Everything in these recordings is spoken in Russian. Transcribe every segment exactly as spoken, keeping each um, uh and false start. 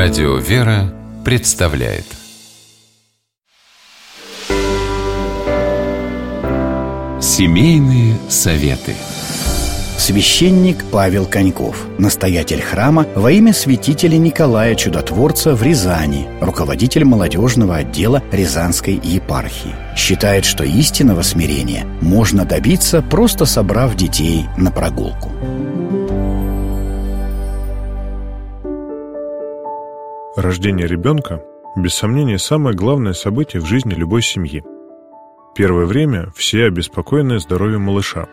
Радио «Вера» представляет Семейные советы. Священник Павел Коньков, настоятель храма во имя святителя Николая Чудотворца в Рязани, руководитель молодежного отдела Рязанской епархии, считает, что истинного смирения можно добиться, просто собрав детей на прогулку. Рождение ребенка, без сомнения, самое главное событие в жизни любой семьи. Первое время все обеспокоены здоровьем малыша.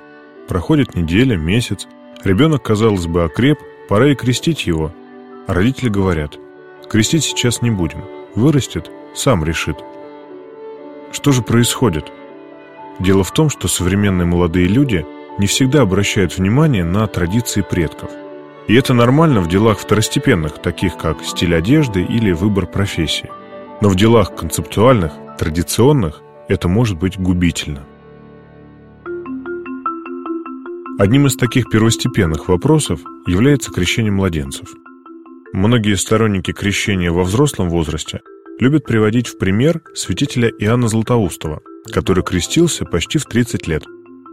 Проходит неделя, месяц. Ребенок, казалось бы, окреп, пора и крестить его. А родители говорят: крестить сейчас не будем. Вырастет, сам решит. Что же происходит? Дело в том, что современные молодые люди не всегда обращают внимание на традиции предков. И это нормально в делах второстепенных, таких как стиль одежды или выбор профессии. Но в делах концептуальных, традиционных, это может быть губительно. Одним из таких первостепенных вопросов является крещение младенцев. Многие сторонники крещения во взрослом возрасте любят приводить в пример святителя Иоанна Златоустова, который крестился почти в тридцать лет.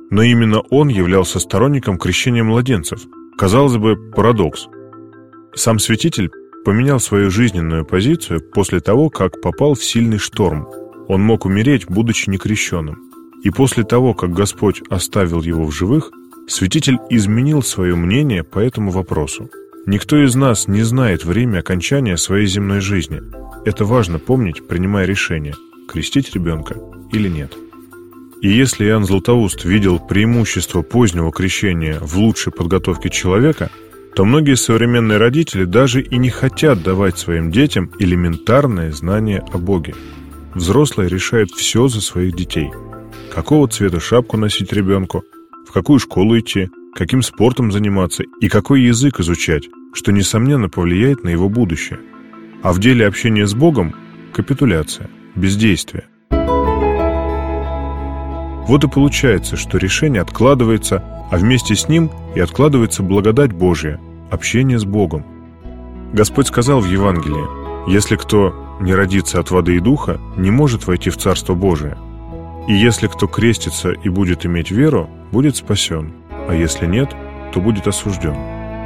Но именно он являлся сторонником крещения младенцев. Казалось бы, парадокс. Сам святитель поменял свою жизненную позицию после того, как попал в сильный шторм. Он мог умереть, будучи некрещенным. И после того, как Господь оставил его в живых, святитель изменил свое мнение по этому вопросу. Никто из нас не знает время окончания своей земной жизни. Это важно помнить, принимая решение, крестить ребенка или нет. И если Иоанн Златоуст видел преимущество позднего крещения в лучшей подготовке человека, то многие современные родители даже и не хотят давать своим детям элементарные знания о Боге. Взрослые решают все за своих детей. Какого цвета шапку носить ребенку, в какую школу идти, каким спортом заниматься и какой язык изучать, что, несомненно, повлияет на его будущее. А в деле общения с Богом – капитуляция, бездействие. Вот и получается, что решение откладывается, а вместе с ним и откладывается благодать Божия, общение с Богом. Господь сказал в Евангелии: «Если кто не родится от воды и духа, не может войти в Царство Божие. И если кто крестится и будет иметь веру, будет спасен, а если нет, то будет осужден».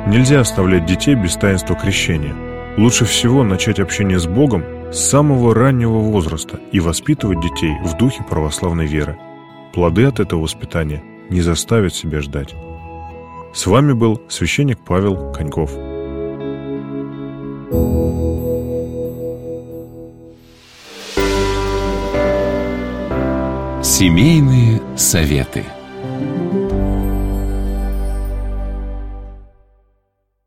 Нельзя оставлять детей без таинства крещения. Лучше всего начать общение с Богом с самого раннего возраста и воспитывать детей в духе православной веры. Плоды от этого воспитания не заставят себя ждать. С вами был священник Павел Коньков. Семейные советы.